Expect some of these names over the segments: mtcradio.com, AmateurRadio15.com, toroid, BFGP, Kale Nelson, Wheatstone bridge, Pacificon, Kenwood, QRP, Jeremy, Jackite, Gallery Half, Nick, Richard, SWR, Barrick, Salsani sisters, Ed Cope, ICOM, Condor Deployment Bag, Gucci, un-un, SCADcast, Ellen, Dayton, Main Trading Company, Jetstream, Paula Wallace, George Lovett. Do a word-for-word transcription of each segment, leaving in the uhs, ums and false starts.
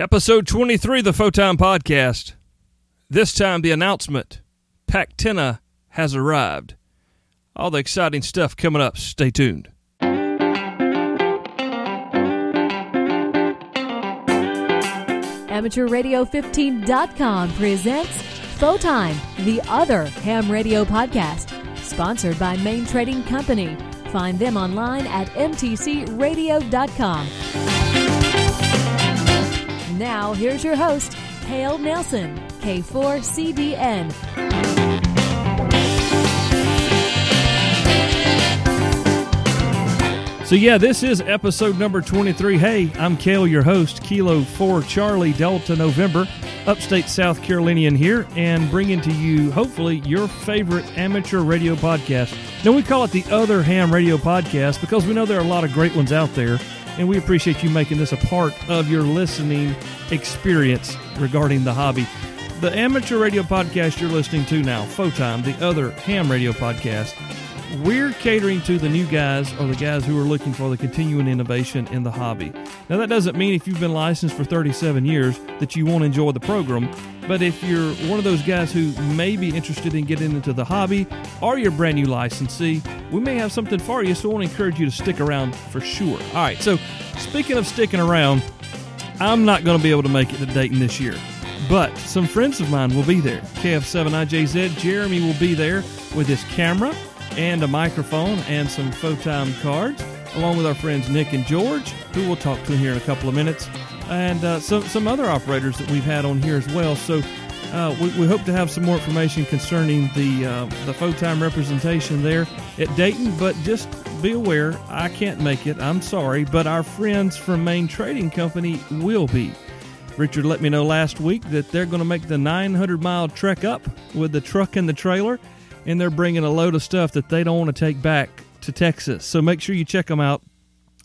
Episode twenty-three of the FoTime podcast. This time, the announcement. PackTenna has arrived. All the exciting stuff coming up. Stay tuned. Amateur Radio fifteen dot com presents FoTime, the other ham radio podcast, sponsored by Main Trading Company. Find them online at m t c radio dot com. Now, here's your host, Kale Nelson, K four C B N. So yeah, this is episode number twenty-three. Hey, I'm Kale, your host, Kilo four Charlie Delta November, upstate South Carolinian here, and bringing to you, hopefully, your favorite amateur radio podcast. Now, we call it the Other Ham Radio Podcast because we know there are a lot of great ones out there, and we appreciate you making this a part of your listening experience regarding the hobby. The amateur radio podcast you're listening to now, FoTime, the Other Ham Radio Podcast, we're catering to the new guys or the guys who are looking for the continuing innovation in the hobby. Now, that doesn't mean if you've been licensed for thirty-seven years that you won't enjoy the program, but if you're one of those guys who may be interested in getting into the hobby or you're a brand new licensee, we may have something for you, so I want to encourage you to stick around for sure. All right, so speaking of sticking around, I'm not going to be able to make it to Dayton this year, but some friends of mine will be there. K F seven I J Z, Jeremy will be there with his camera and a microphone and some FoTime cards, along with our friends Nick and George, who we'll talk to here in a couple of minutes, and uh, some, some other operators that we've had on here as well. So uh, we, we hope to have some more information concerning the, uh, the FoTime representation there at Dayton, but just be aware, I can't make it, I'm sorry, but our friends from Main Trading Company will be. Richard let me know last week that they're going to make the nine hundred mile trek up with the truck and the trailer, and they're bringing a load of stuff that they don't want to take back to Texas. So make sure you check them out.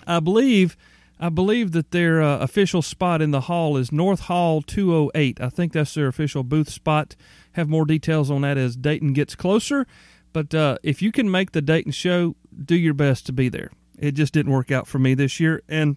I believe I believe that their uh, official spot in the hall is North Hall two oh eight. I think that's their official booth spot. Have more details on that as Dayton gets closer. But uh, if you can make the Dayton show, do your best to be there. It just didn't work out for me this year, and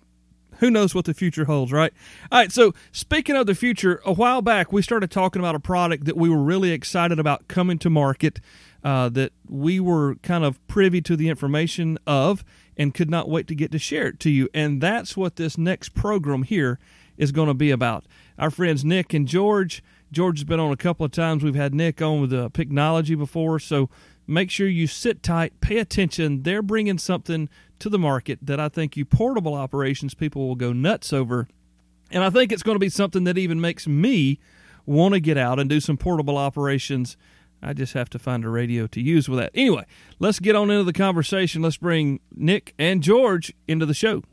who knows what the future holds, right? All right, so speaking of the future, a while back we started talking about a product that we were really excited about coming to market, uh, that we were kind of privy to the information of and could not wait to get to share it to you. And that's what this next program here is going to be about. Our friends Nick and George. George has been on a couple of times. We've had Nick on with uh, Pignology before, so make sure you sit tight, pay attention. They're bringing something to the market that I think you portable operations people will go nuts over. And I think it's going to be something that even makes me want to get out and do some portable operations. I just have to find a radio to use with that. Anyway, let's get on into the conversation. Let's bring Nick and George into the show.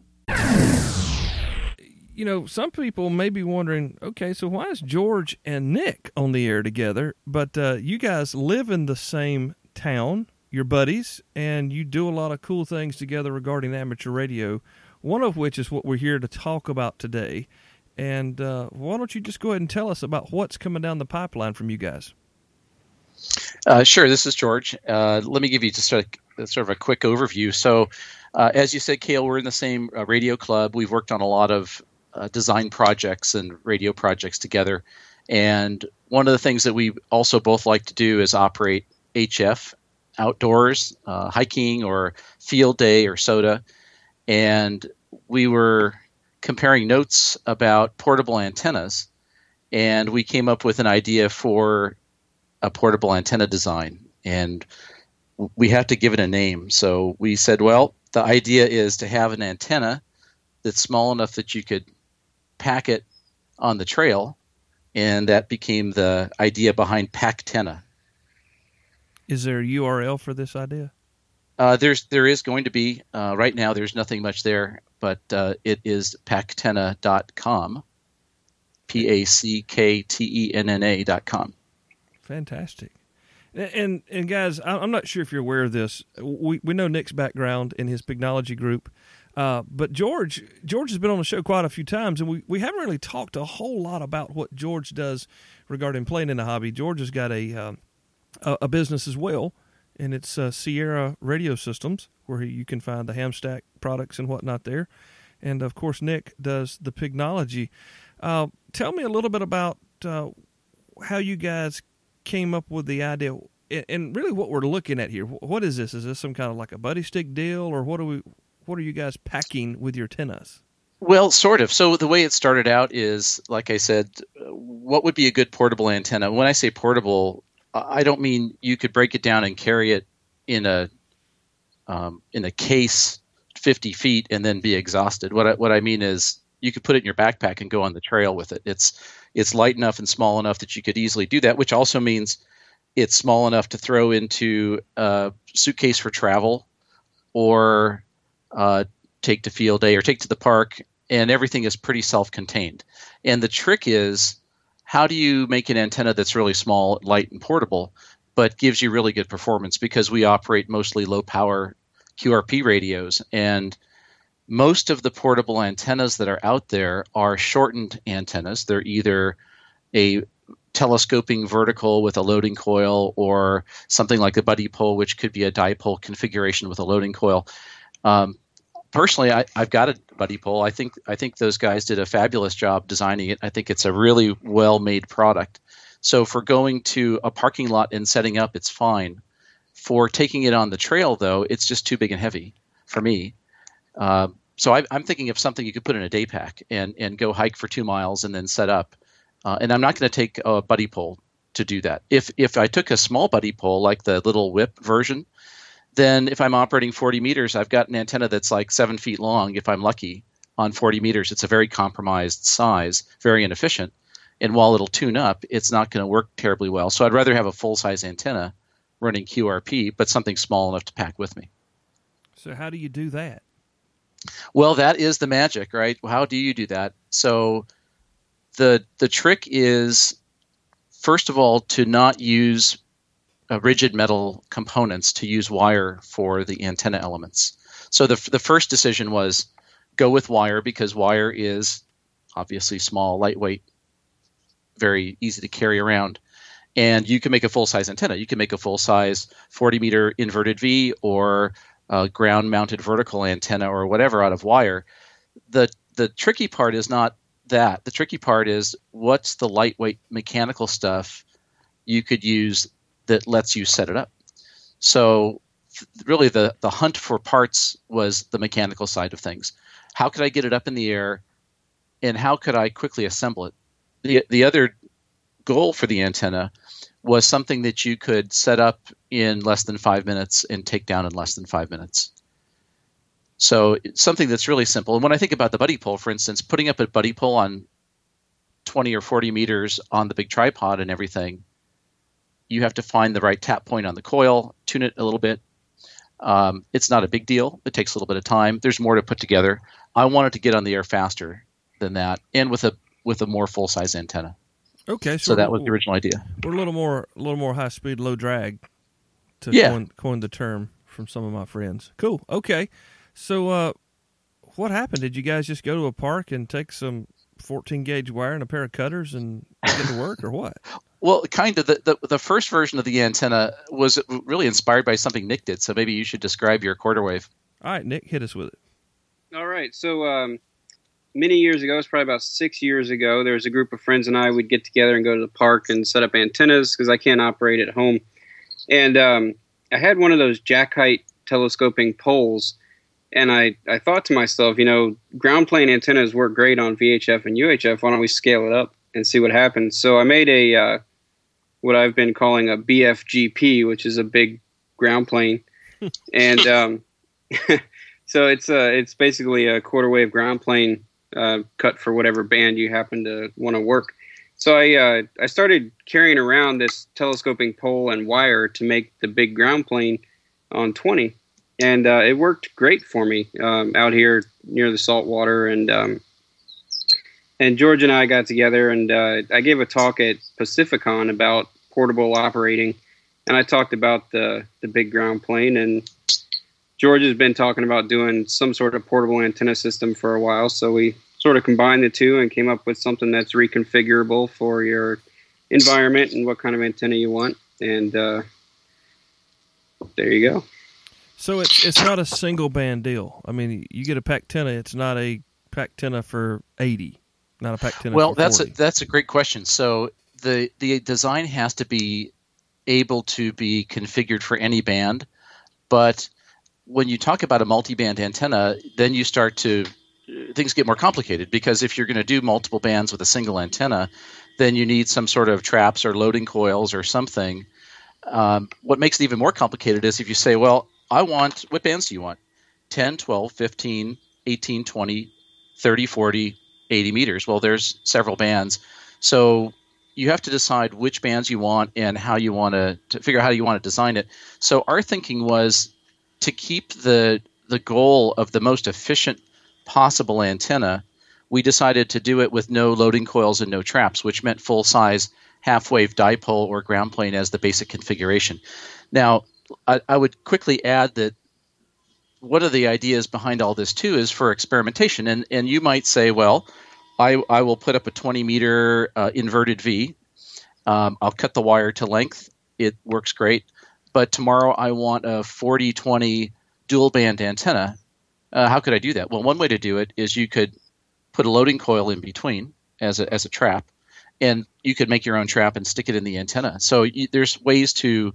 You know, some people may be wondering, okay, so why is George and Nick on the air together? But uh, you guys live in the same town, your buddies, and you do a lot of cool things together regarding amateur radio, one of which is what we're here to talk about today. And uh, why don't you just go ahead and tell us about what's coming down the pipeline from you guys? Uh, sure. This is George. Uh, let me give you just sort of, sort of a quick overview. So uh, as you said, Kale, we're in the same uh, radio club. We've worked on a lot of Uh, design projects and radio projects together. And one of the things that we also both like to do is operate H F outdoors, uh, hiking or field day or soda. And we were comparing notes about portable antennas, and we came up with an idea for a portable antenna design. And we have to give it a name. So we said, well, the idea is to have an antenna that's small enough that you could pack it on the trail, and that became the idea behind PackTenna. Is there a U R L for this idea? Uh, there's, there is going to be. Uh, right now, there's nothing much there, but uh, it is pack tenna dot com, P A C K T E N N A dot com. Fantastic. And, and guys, I'm not sure if you're aware of this. We we know Nick's background in his Pignology group. Uh, but George George has been on the show quite a few times, and we, we haven't really talked a whole lot about what George does regarding playing in the hobby. George has got a um, a, a business as well, and it's uh, Sierra Radio Systems, where he, you can find the Hamstack products and whatnot there. And, of course, Nick does the Pignology. Uh, tell me a little bit about uh, how you guys came up with the idea, and really what we're looking at here. What is this? Is this some kind of like a buddy stick deal, or what are we? What are you guys packing with your tennis? Well, sort of. So the way it started out is, like I said, what would be a good portable antenna? When I say portable, I don't mean you could break it down and carry it in a um, in a case fifty feet and then be exhausted. What I, what I mean is you could put it in your backpack and go on the trail with it. It's it's light enough and small enough that you could easily do that, which also means it's small enough to throw into a suitcase for travel, or uh, take to field day, or take to the park, and everything is pretty self-contained. And the trick is, how do you make an antenna that's really small, light, and portable, but gives you really good performance? Because we operate mostly low-power Q R P radios, and most of the portable antennas that are out there are shortened antennas. They're either a telescoping vertical with a loading coil, or something like a buddy pole, which could be a dipole configuration with a loading coil. Um, Personally, I, I've got a buddy pole. I think I think those guys did a fabulous job designing it. I think it's a really well-made product. So for going to a parking lot and setting up, it's fine. For taking it on the trail, though, it's just too big and heavy for me. Uh, so I, I'm thinking of something you could put in a day pack and, and go hike for two miles and then set up. Uh, and I'm not going to take a buddy pole to do that. If if I took a small buddy pole, like the little whip version, then if I'm operating forty meters, I've got an antenna that's like seven feet long, if I'm lucky, on forty meters. It's a very compromised size, very inefficient. And while it'll tune up, it's not going to work terribly well. So I'd rather have a full-size antenna running Q R P, but something small enough to pack with me. So how do you do that? Well, that is the magic, right? How do you do that? So the the trick is, first of all, to not use Uh, rigid metal components, to use wire for the antenna elements. So the the first decision was go with wire, because wire is obviously small, lightweight, very easy to carry around. And you can make a full-size antenna. You can make a full-size forty-meter inverted V, or a ground-mounted vertical antenna, or whatever, out of wire. The the tricky part is not that. The tricky part is, what's the lightweight mechanical stuff you could use that lets you set it up? So really the, the hunt for parts was the mechanical side of things. How could I get it up in the air, and how could I quickly assemble it? The the other goal for the antenna was something that you could set up in less than five minutes and take down in less than five minutes. So something that's really simple. And when I think about the buddy pole, for instance, putting up a buddy pole on twenty or forty meters on the big tripod and everything, you have to find the right tap point on the coil, tune it a little bit. Um, it's not a big deal. It takes a little bit of time. There's more to put together. I wanted to get on the air faster than that, and with a with a more full size antenna. Okay, so, so that was the original idea. We're a little more a little more high speed, low drag, to yeah. coin, coin the term from some of my friends. Cool. Okay, so uh, what happened? Did you guys just go to a park and take some fourteen gauge wire and a pair of cutters and get to work, or what? Well, kind of. The, the the first version of the antenna was really inspired by something Nick did, so maybe you should describe your quarter wave. All right, Nick, hit us with it. All right. So um, many years ago, it was probably about six years ago, there was a group of friends and I would get together and go to the park and set up antennas, because I can't operate at home. And um, I had one of those Jackite telescoping poles, and I, I thought to myself, you know, ground plane antennas work great on V H F and U H F. Why don't we scale it up and see what happens? So I made a uh, what I've been calling a B F G P, which is a big ground plane. And um, so it's uh, it's basically a quarter wave ground plane uh, cut for whatever band you happen to want to work. So I, uh, I started carrying around this telescoping pole and wire to make the big ground plane on twenty. And uh, it worked great for me um, out here near the saltwater. And um, and George and I got together, and uh, I gave a talk at Pacificon about portable operating. And I talked about the, the big ground plane. And George has been talking about doing some sort of portable antenna system for a while. So we sort of combined the two and came up with something that's reconfigurable for your environment and what kind of antenna you want. And uh, there you go. So it's it's not a single band deal. I mean, you get a PackTenna. It's not a PackTenna for eighty. not a PackTenna? Well, that's a, that's a great question. So the the design has to be able to be configured for any band, but when you talk about a multi-band antenna, then you start to things get more complicated, because if you're going to do multiple bands with a single antenna, then you need some sort of traps or loading coils or something. Um, what makes it even more complicated is if you say, well, I want, what bands do you want? ten, twelve, fifteen, eighteen, twenty, thirty, forty, eighty meters. Well, there's several bands. So you have to decide which bands you want and how you want to, to figure out how you want to design it. So our thinking was to keep the the goal of the most efficient possible antenna. We decided to do it with no loading coils and no traps, which meant full-size half-wave dipole or ground plane as the basic configuration. Now, I, I would quickly add that one of the ideas behind all this, too, is for experimentation. And and you might say, well, I, I will put up a twenty-meter uh, inverted V. Um, I'll cut the wire to length. It works great. But tomorrow I want a forty twenty dual-band antenna. Uh, how could I do that? Well, one way to do it is you could put a loading coil in between as a, as a trap, and you could make your own trap and stick it in the antenna. So you, there's ways to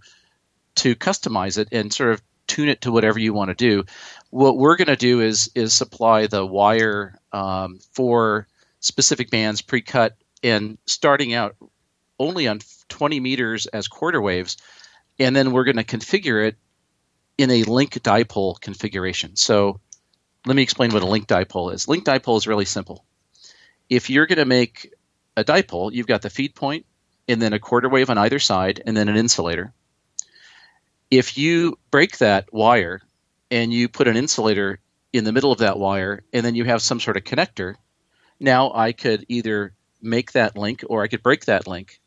to customize it and sort of tune it to whatever you want to do. What we're going to do is is supply the wire um, for specific bands pre-cut, and starting out only on twenty meters as quarter waves, and then we're going to configure it in a link dipole configuration. So let me explain what a link dipole is. Link dipole is really simple. If you're going to make a dipole, you've got the feed point and then a quarter wave on either side and then an insulator. If you break that wire and you put an insulator in the middle of that wire and then you have some sort of connector, now I could either make that link or I could break that link,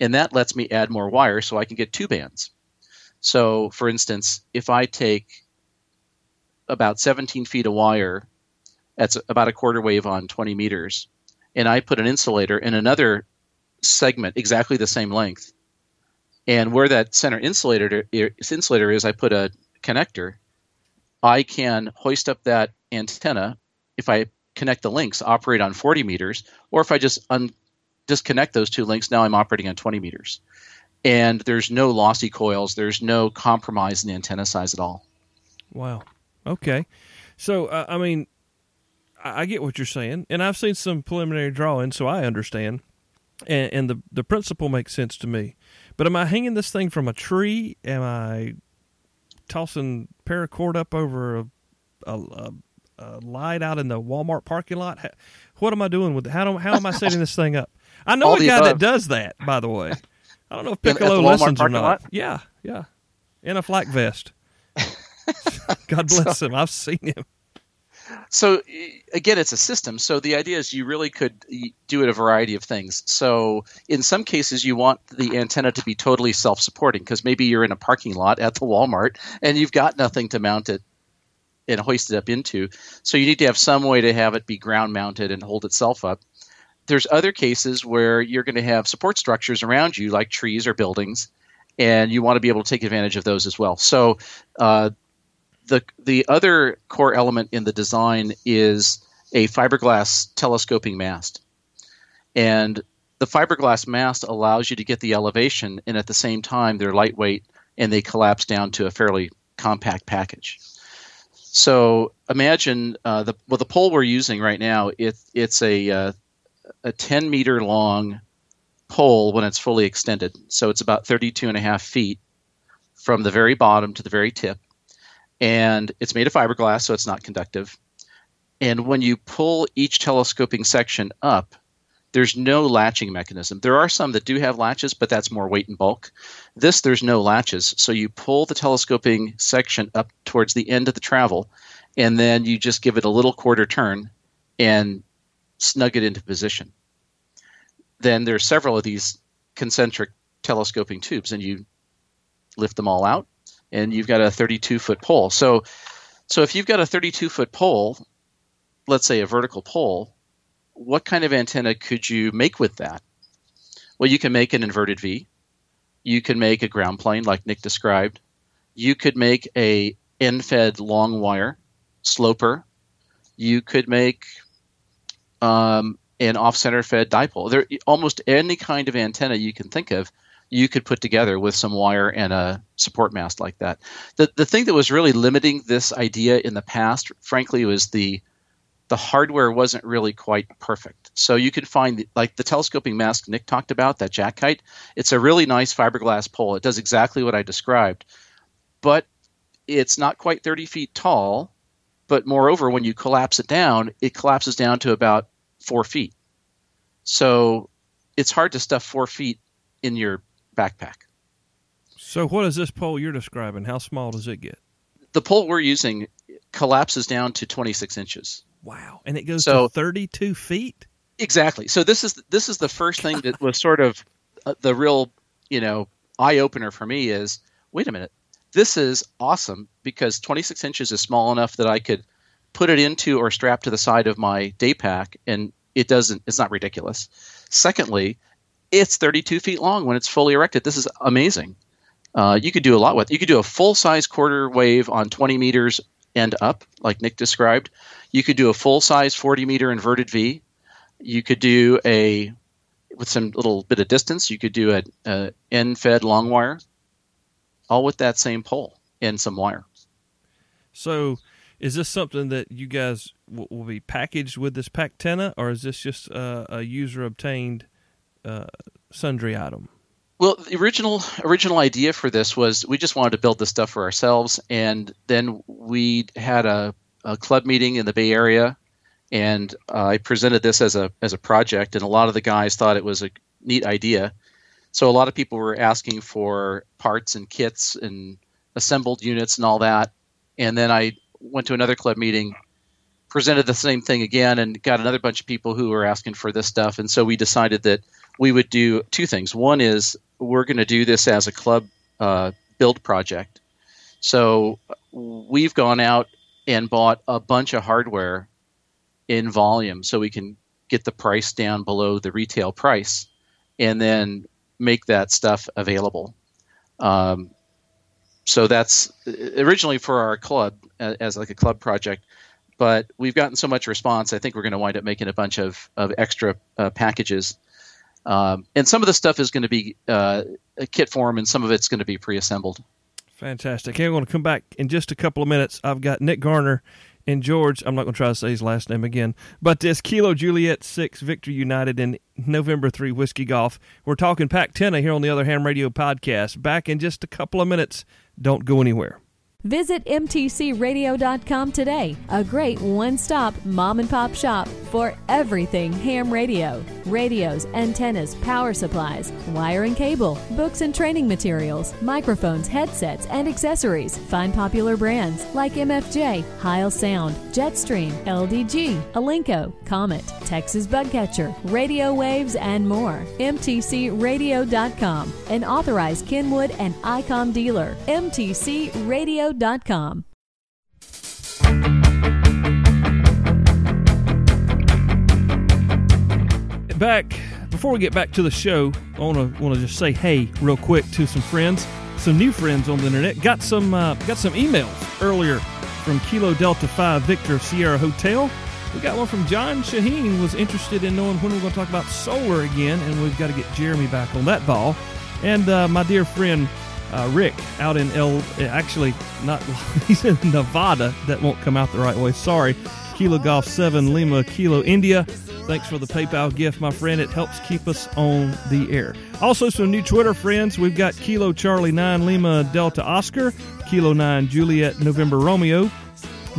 and that lets me add more wire so I can get two bands. So, for instance, if I take about seventeen feet of wire, that's about a quarter wave on twenty meters, and I put an insulator in another segment exactly the same length, and where that center insulator insulator is, I put a connector, I can hoist up that antenna, if I connect the links, operate on forty meters, or if I just un- disconnect those two links, now I'm operating on twenty meters. And there's no lossy coils, there's no compromise in the antenna size at all. Wow. Okay. So, uh, I mean, I, I get what you're saying, and I've seen some preliminary drawings, so I understand, and, and the, the principle makes sense to me. But am I hanging this thing from a tree? Am I tossing paracord up over a, a, a, a light out in the Walmart parking lot? How, what am I doing with it? How, do, how am I setting this thing up? I know all a guy above. that does that, by the way. I don't know if Piccolo listens or not. Lot? Yeah, yeah. In a flak vest. God bless so, him. I've seen him. So, again, it's a system. So the idea is you really could do it a variety of things. So in some cases, you want the antenna to be totally self-supporting, because maybe you're in a parking lot at the Walmart and you've got nothing to mount it and hoist it up into. So you need to have some way to have it be ground-mounted and hold itself up. There's other cases where you're going to have support structures around you, like trees or buildings, and you want to be able to take advantage of those as well. So uh, the the other core element in the design is a fiberglass telescoping mast. And the fiberglass mast allows you to get the elevation, and at the same time, they're lightweight, and they collapse down to a fairly compact package. So imagine uh, the well, the pole we're using right now, it, it's a uh, a ten-meter long pole when it's fully extended. So it's about thirty-two and a half feet from the very bottom to the very tip. And it's made of fiberglass, so it's not conductive. And when you pull each telescoping section up, there's no latching mechanism. There are some that do have latches, but that's more weight and bulk. This, there's no latches. So you pull the telescoping section up towards the end of the travel, and then you just give it a little quarter turn and snug it into position. Then there's several of these concentric telescoping tubes, and you lift them all out, and you've got a thirty-two-foot pole. So so if you've got a thirty-two-foot pole, let's say a vertical pole, what kind of antenna could you make with that? Well, you can make an inverted V. You can make a ground plane, like Nick described. You could make a end-fed long wire, sloper. You could make um, an off-center fed dipole. There, almost any kind of antenna you can think of, you could put together with some wire and a support mast like that. The the thing that was really limiting this idea in the past, frankly, was the the hardware wasn't really quite perfect. So you could find, the, like the telescoping mask Nick talked about, that Jackite, it's a really nice fiberglass pole. It does exactly what I described. But it's not quite thirty feet tall, but moreover, when you collapse it down, it collapses down to about four feet. So it's hard to stuff four feet in your backpack. So what is this pole you're describing? How small does it get? The pole we're using collapses down to twenty-six inches. Wow. And it goes so, to thirty-two feet? Exactly. So this is this is the first thing that was sort of uh, the real, you know, eye-opener for me is, wait a minute, this is awesome because twenty-six inches is small enough that I could put it into or strap to the side of my day pack, and it doesn't. It's not ridiculous. Secondly, it's thirty-two feet long when it's fully erected. This is amazing. Uh, you could do a lot with it. You could do a full-size quarter wave on twenty meters and up, like Nick described. You could do a full-size forty-meter inverted V. You could do a, with some little bit of distance, you could do an a N-fed long wire, all with that same pole and some wire. So is this something that you guys w- will be packaged with this PackTenna, or is this just uh, a user-obtained uh, sundry item? Well, the original original idea for this was we just wanted to build this stuff for ourselves, and then we had a, a club meeting in the Bay Area, and uh, I presented this as a as a project, and a lot of the guys thought it was a neat idea. So a lot of people were asking for parts and kits and assembled units and all that, and then I went to another club meeting, presented the same thing again, and got another bunch of people who were asking for this stuff, and so we decided that we would do two things. One is we're going to do this as a club uh, build project. So we've gone out and bought a bunch of hardware in volume so we can get the price down below the retail price and then make that stuff available. Um, so that's originally for our club as like a club project, but we've gotten so much response, I think we're going to wind up making a bunch of, of extra uh, packages. Um, and some of the stuff is going to be uh, a kit form, and some of it's going to be pre-assembled. Fantastic. I'm going to come back in just a couple of minutes. I've got Nick Garner and George. I'm not going to try to say his last name again. But this Kilo Juliet six Victor United in November three Whiskey Golf. We're talking PackTenna here on the Other Ham Radio podcast. Back in just a couple of minutes. Don't go anywhere. Visit M T C radio dot com today, a great one-stop mom-and-pop shop for everything ham radio. Radios, antennas, power supplies, wire and cable, books and training materials, microphones, headsets, and accessories. Find popular brands like M F J, Heil Sound, Jetstream, L D G, Elenco, Comet, Texas Bugcatcher, Radio Waves, and more. M T C radio dot com, an authorized Kenwood and I COM dealer. M T C radio dot com. Back before we get back to the show, I want to want to just say hey real quick to some friends, some new friends on the internet. Got some uh, got some emails earlier from Kilo Delta Five Victor Sierra Hotel. We got one from John Shaheen, was interested in knowing when we're going to talk about solar again, and we've got to get Jeremy back on that ball. And uh, my dear friend. Uh, Rick out in El, actually not, he's in Nevada. That won't come out the right way. Sorry. Kilo Golf seven Lima Kilo India. Thanks for the PayPal gift, my friend. It helps keep us on the air. Also, some new Twitter friends. We've got Kilo Charlie nine Lima Delta Oscar, Kilo nine Juliet November Romeo,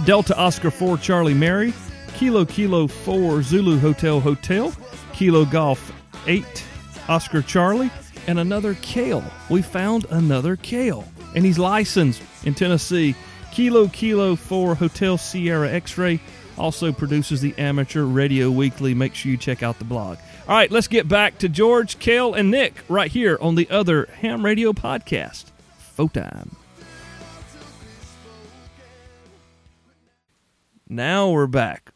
Delta Oscar four Charlie Mary, Kilo Kilo four Zulu Hotel Hotel, Kilo Golf eight Oscar Charlie. And another Kale. We found another Kale. And he's licensed in Tennessee. Kilo Kilo four Hotel Sierra X-Ray. Also produces the Amateur Radio Weekly. Make sure you check out the blog. All right, let's get back to George, Kale, and Nick right here on the Other Ham Radio podcast. FoTime. Now we're back.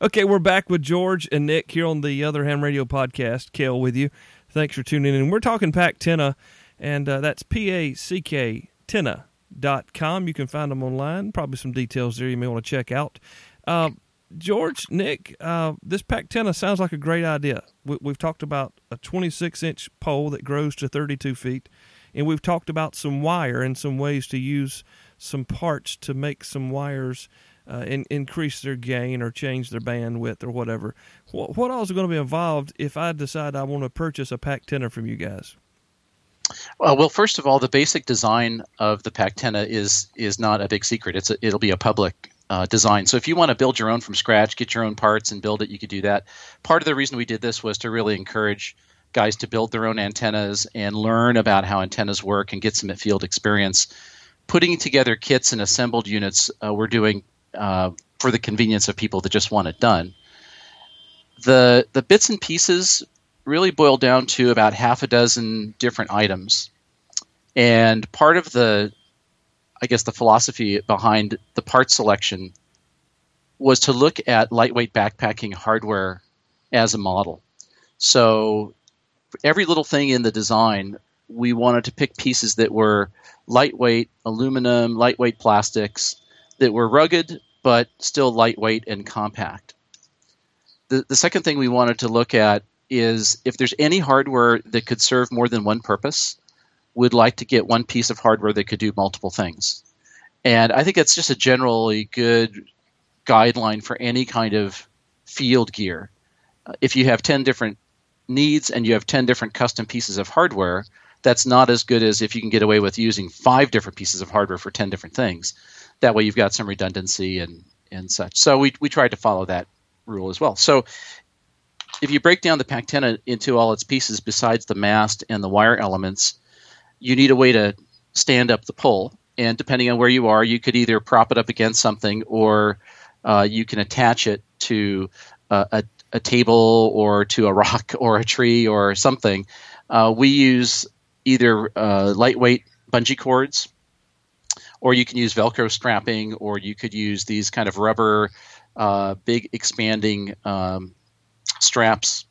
Okay, we're back with George and Nick here on the Other Ham Radio podcast. Kale with you. Thanks for tuning in. We're talking PackTenna, and uh, that's P A C K Tenna dot com. You can find them online. Probably some details there you may want to check out. Uh, George, Nick, uh, this PackTenna sounds like a great idea. We, we've talked about a twenty-six inch pole that grows to thirty-two feet, and we've talked about some wire and some ways to use some parts to make some wires uh, and increase their gain or change their bandwidth or whatever. What, what all is going to be involved if I decide I want to purchase a PackTenna from you guys? Uh, well, first of all, the basic design of the PackTenna is is not a big secret. It's a, it'll be a public uh, design. So if you want to build your own from scratch, get your own parts and build it, you could do that. Part of the reason we did this was to really encourage guys to build their own antennas and learn about how antennas work and get some field experience. Putting together kits and assembled units uh, we're doing uh, for the convenience of people that just want it done. The the bits and pieces really boil down to about half a dozen different items. And part of the, I guess, the philosophy behind the part selection was to look at lightweight backpacking hardware as a model. So every little thing in the design, we wanted to pick pieces that were lightweight aluminum, lightweight plastics, that were rugged but still lightweight and compact. The, the second thing we wanted to look at is if there's any hardware that could serve more than one purpose, we'd like to get one piece of hardware that could do multiple things. And I think that's just a generally good guideline for any kind of field gear. Uh, if you have ten different needs and you have ten different custom pieces of hardware, that's not as good as if you can get away with using five different pieces of hardware for ten different things. That way you've got some redundancy and, and such. So we we tried to follow that rule as well. So if you break down the PackTenna into all its pieces besides the mast and the wire elements, you need a way to stand up the pole. And depending on where you are, you could either prop it up against something or uh, you can attach it to uh, a, a table or to a rock or a tree or something. Uh, we use either uh, lightweight bungee cords, or you can use Velcro strapping, or you could use these kind of rubber, uh, big expanding um straps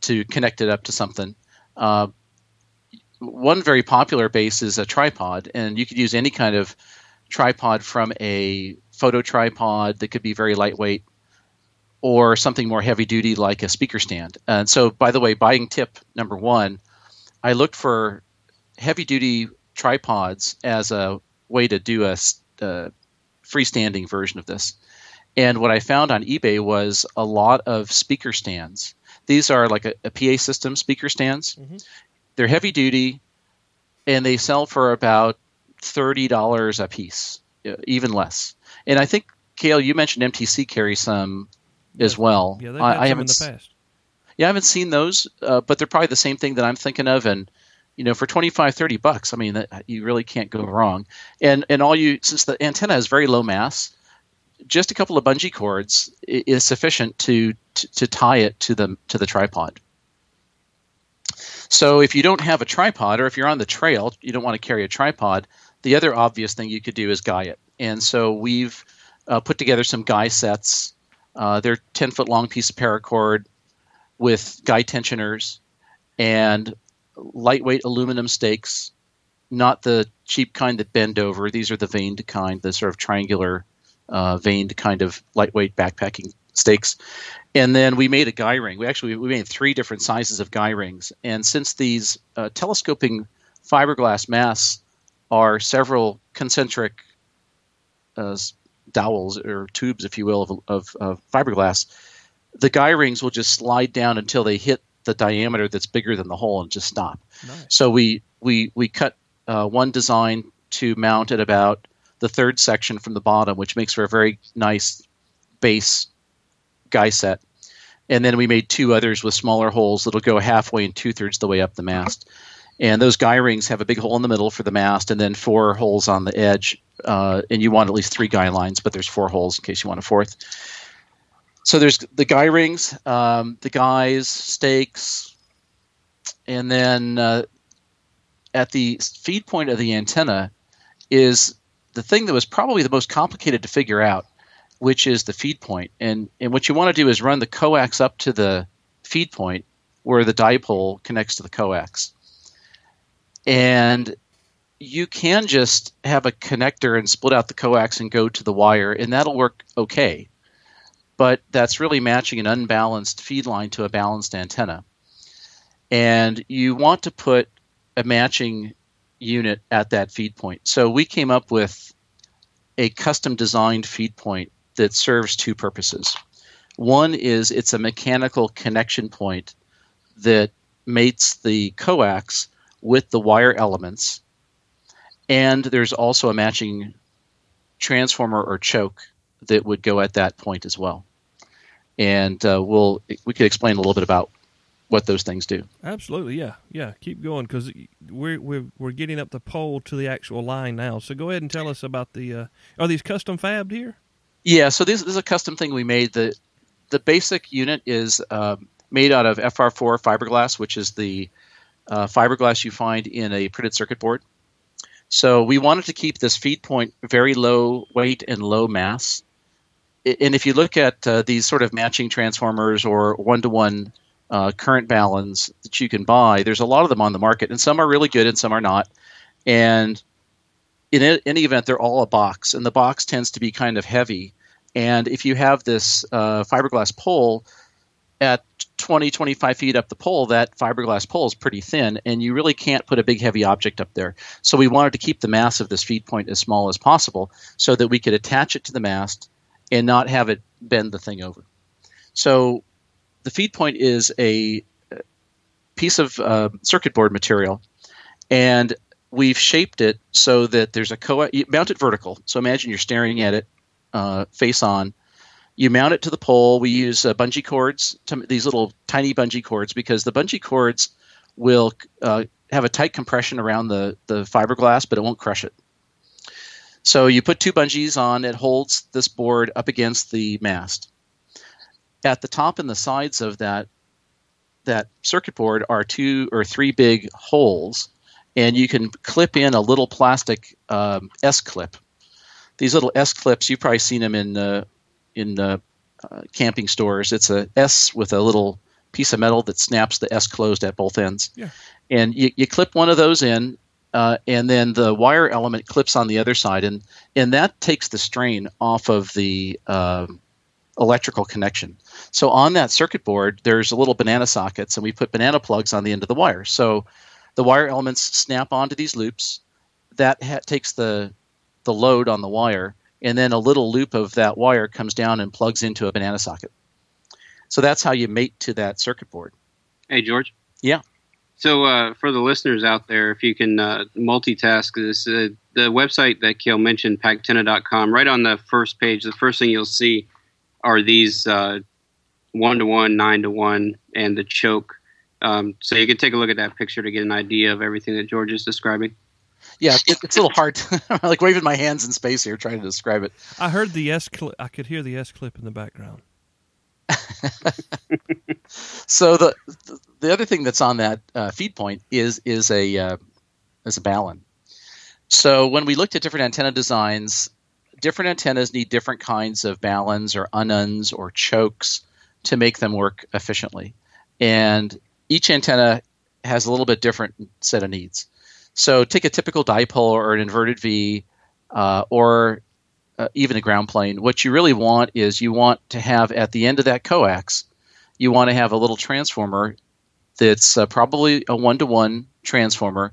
to connect it up to something. Uh, one very popular base is a tripod, and you could use any kind of tripod, from a photo tripod that could be very lightweight or something more heavy duty like a speaker stand. And so, by the way, buying tip number one, I looked for heavy duty tripods as a way to do a, a freestanding version of this. And what I found on eBay was a lot of speaker stands. These are like a, a P A system speaker stands. Mm-hmm. They're heavy duty, and they sell for about thirty dollars a piece, even less. And I think, Kale, you mentioned M T C carries some yeah. as well. Yeah, they've got I, I haven't, in the past. Yeah, I haven't seen those, uh, but they're probably the same thing that I'm thinking of. And you know, for twenty-five, thirty bucks, I mean, that, you really can't go wrong. And and all you since the antenna has very low mass, just a couple of bungee cords is sufficient to, to to tie it to the to the tripod. So if you don't have a tripod, or if you're on the trail, you don't want to carry a tripod, the other obvious thing you could do is guy it. And so we've uh, put together some guy sets. Uh, they're ten foot long piece of paracord with guy tensioners and lightweight aluminum stakes, not the cheap kind that bend over. These are the veined kind, the sort of triangular Uh, veined kind of lightweight backpacking stakes. And then we made a guy ring. We actually we made three different sizes of guy rings. And since these uh, telescoping fiberglass masks are several concentric uh, dowels or tubes, if you will, of, of, of fiberglass, the guy rings will just slide down until they hit the diameter that's bigger than the hole and just stop. Nice. So we, we, we cut uh, one design to mount at about the third section from the bottom, which makes for a very nice base guy set. And then we made two others with smaller holes that'll go halfway and two-thirds the way up the mast. And those guy rings have a big hole in the middle for the mast and then four holes on the edge. Uh, and you want at least three guy lines, but there's four holes in case you want a fourth. So there's the guy rings, um, the guys, stakes, and then uh, at the feed point of the antenna is the thing that was probably the most complicated to figure out, which is the feed point. And and what you want to do is run the coax up to the feed point where the dipole connects to the coax. And you can just have a connector and split out the coax and go to the wire, and that'll work okay. but that's really matching an unbalanced feed line to a balanced antenna. And you want to put a matching unit at that feed point. So we came up with a custom-designed feed point that serves two purposes. One is it's a mechanical connection point that mates the coax with the wire elements, and there's also a matching transformer or choke that would go at that point as well. And uh, we'll we could explain a little bit about what those things do. Absolutely, yeah, yeah. Keep going, because we're we're we're getting up the pole to the actual line now. So go ahead and tell us about the. Uh, are these custom fabbed here? Yeah, so this, this is a custom thing we made. The the basic unit is uh, made out of F R four fiberglass, which is the uh, fiberglass you find in a printed circuit board. So we wanted to keep this feed point very low weight and low mass. And if you look at uh, these sort of matching transformers or one-to-one uh, current balance that you can buy, there's a lot of them on the market, and some are really good and some are not. And in any event, they're all a box, and the box tends to be kind of heavy. And if you have this uh, fiberglass pole at twenty, twenty-five feet up the pole, that fiberglass pole is pretty thin, and you really can't put a big heavy object up there. So we wanted to keep the mass of this feed point as small as possible so that we could attach it to the mast and not have it bend the thing over. So the feed point is a piece of uh, circuit board material, and we've shaped it so that there's a co- – mount it vertical. So imagine you're staring at it uh, face on. You mount it to the pole. We use uh, bungee cords, to, these little tiny bungee cords, because the bungee cords will uh, have a tight compression around the, the fiberglass, but it won't crush it. So you put two bungees on. It holds this board up against the mast. At the top and the sides of that that circuit board are two or three big holes, and you can clip in a little plastic um, S-clip. These little S-clips, you've probably seen them in uh, in uh, uh, camping stores. It's a S with a little piece of metal that snaps the S closed at both ends. Yeah. And you, you clip one of those in, Uh, and then the wire element clips on the other side, and, and that takes the strain off of the uh, electrical connection. So on that circuit board, there's a little banana sockets, and we put banana plugs on the end of the wire. So the wire elements snap onto these loops. That ha- takes the the load on the wire, and then a little loop of that wire comes down and plugs into a banana socket. So that's how you mate to that circuit board. Hey, George. Yeah. So uh, for the listeners out there, if you can uh, multitask this, uh, the website that Kale mentioned, pack tenna dot com, right on the first page, the first thing you'll see are these uh, one-to-one, nine-to-one, and the choke. Um, so you can take a look at that picture to get an idea of everything that George is describing. Yeah, it, it's a little hard. I'm like waving my hands in space here trying to describe it. I heard the S-clip. I could hear the S-clip in the background. So the the other thing that's on that uh, feed point is is a uh, is a ballon. So when we looked at different antenna designs, different antennas need different kinds of ballons or ununs or chokes to make them work efficiently, and each antenna has a little bit different set of needs. So take a typical dipole or an inverted V, uh, or Uh, even a ground plane. What you really want is you want to have at the end of that coax, you want to have a little transformer that's uh, probably a one-to-one transformer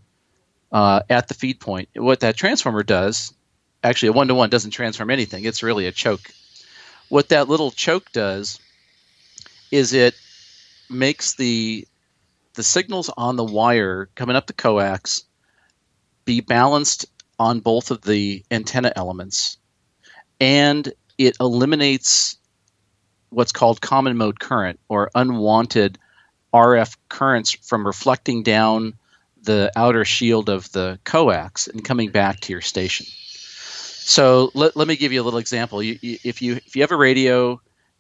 uh, at the feed point. What that transformer does, actually a one-to-one doesn't transform anything. It's really a choke. What that little choke does is it makes the the signals on the wire coming up the coax be balanced on both of the antenna elements. And it eliminates what's called common mode current or unwanted R F currents from reflecting down the outer shield of the coax and coming back to your station. So let, let me give you a little example. You, you, if you if you have a radio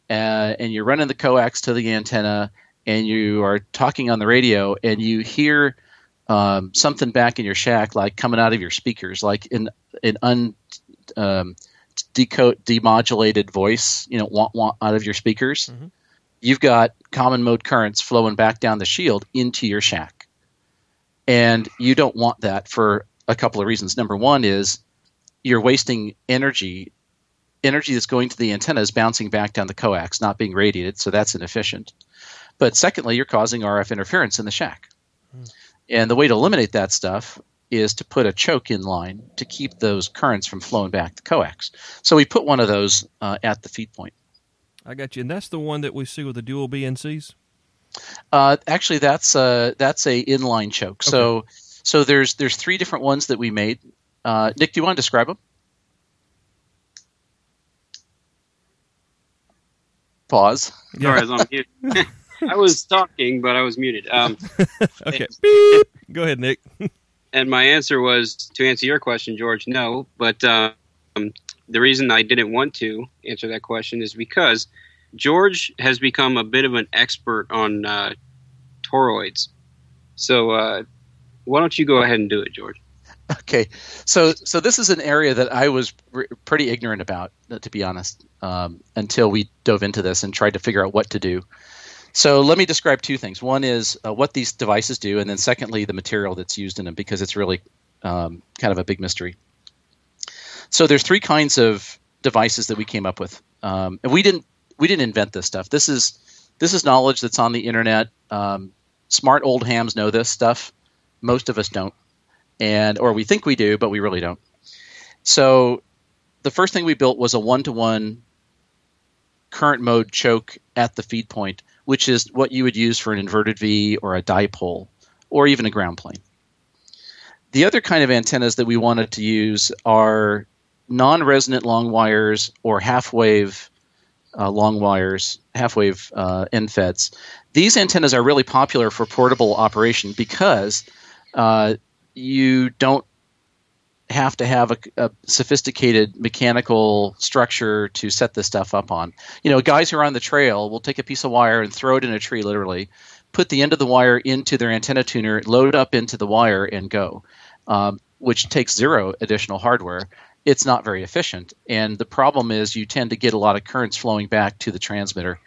uh, and you're running the coax to the antenna and you are talking on the radio and you hear um, something back in your shack, like coming out of your speakers, like an an un um, decode demodulated voice, you know, want, want out of your speakers, mm-hmm. You've got common mode currents flowing back down the shield into your shack. And you don't want that for a couple of reasons. Number one is you're wasting energy energy that's going to the antenna is bouncing back down the coax, not being radiated, so that's inefficient. But secondly, you're causing R F interference in the shack. Mm. And the way to eliminate that stuff is to put a choke in line to keep those currents from flowing back the coax. So we put one of those uh, at the feed point. I got you. And that's the one that we see with the dual B N Cs? Uh, actually, that's a, that's a inline choke. Okay. So so there's there's three different ones that we made. Uh, Nick, do you want to describe them? Pause. Yeah. Sorry, I was on mute. I was talking, but I was muted. Um, okay. Beep. Go ahead, Nick. And my answer was, to answer your question, George, no. But um, the reason I didn't want to answer that question is because George has become a bit of an expert on uh, toroids. So uh, why don't you go ahead and do it, George? Okay. So so this is an area that I was r- pretty ignorant about, to be honest, um, until we dove into this and tried to figure out what to do. So let me describe two things. One is uh, what these devices do, and then secondly, the material that's used in them, because it's really um, kind of a big mystery. So there's three kinds of devices that we came up with, um, and we didn't we didn't invent this stuff. This is this is knowledge that's on the internet. Um, smart old hams know this stuff. Most of us don't, and or we think we do, but we really don't. So the first thing we built was a one-to-one current mode choke at the feed point, which is what you would use for an inverted V or a dipole or even a ground plane. The other kind of antennas that we wanted to use are non-resonant long wires or half-wave uh, long wires, half-wave uh, N F E Ts. These antennas are really popular for portable operation because uh, you don't have to have a, a sophisticated mechanical structure to set this stuff up on. You know, guys who are on the trail will take a piece of wire and throw it in a tree, literally, put the end of the wire into their antenna tuner, load it up into the wire, and go, um, which takes zero additional hardware. It's not very efficient. And the problem is you tend to get a lot of currents flowing back to the transmitter.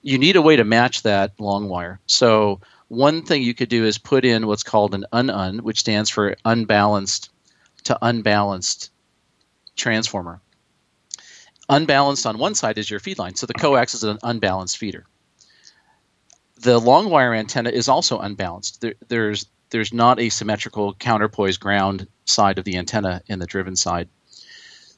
You need a way to match that long wire. So one thing you could do is put in what's called an un-un, which stands for unbalanced to unbalanced transformer. Unbalanced on one side is your feed line, so the coax is an unbalanced feeder. The long wire antenna is also unbalanced. There, there's there's not a symmetrical counterpoise ground side of the antenna in the driven side.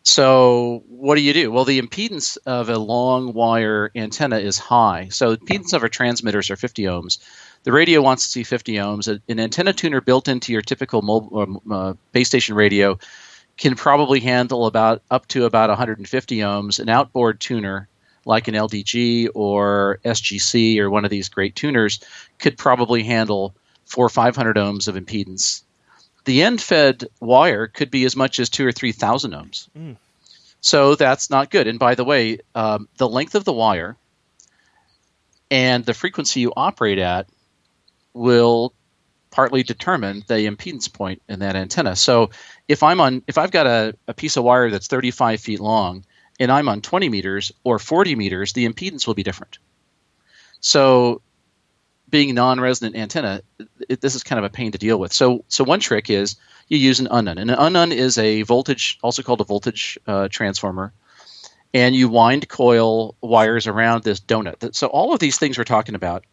So what do you do? Well, the impedance of a long wire antenna is high. So the impedance of our transmitters are fifty ohms. The radio wants to see fifty ohms. An antenna tuner built into your typical mobile, uh, base station radio can probably handle about up to about one hundred fifty ohms. An outboard tuner like an L D G or S G C or one of these great tuners could probably handle four or five hundred ohms of impedance. The end-fed wire could be as much as two or three thousand ohms. Mm. So that's not good. And by the way, um, the length of the wire and the frequency you operate at will partly determine the impedance point in that antenna. So if I'm on, if I've got a, a piece of wire that's thirty-five feet long and I'm on twenty meters or forty meters, the impedance will be different. So being a non-resonant antenna, it, this is kind of a pain to deal with. So so one trick is you use an un-un. And an un-un is a voltage, also called a voltage uh, transformer, and you wind coil wires around this donut. So all of these things we're talking about,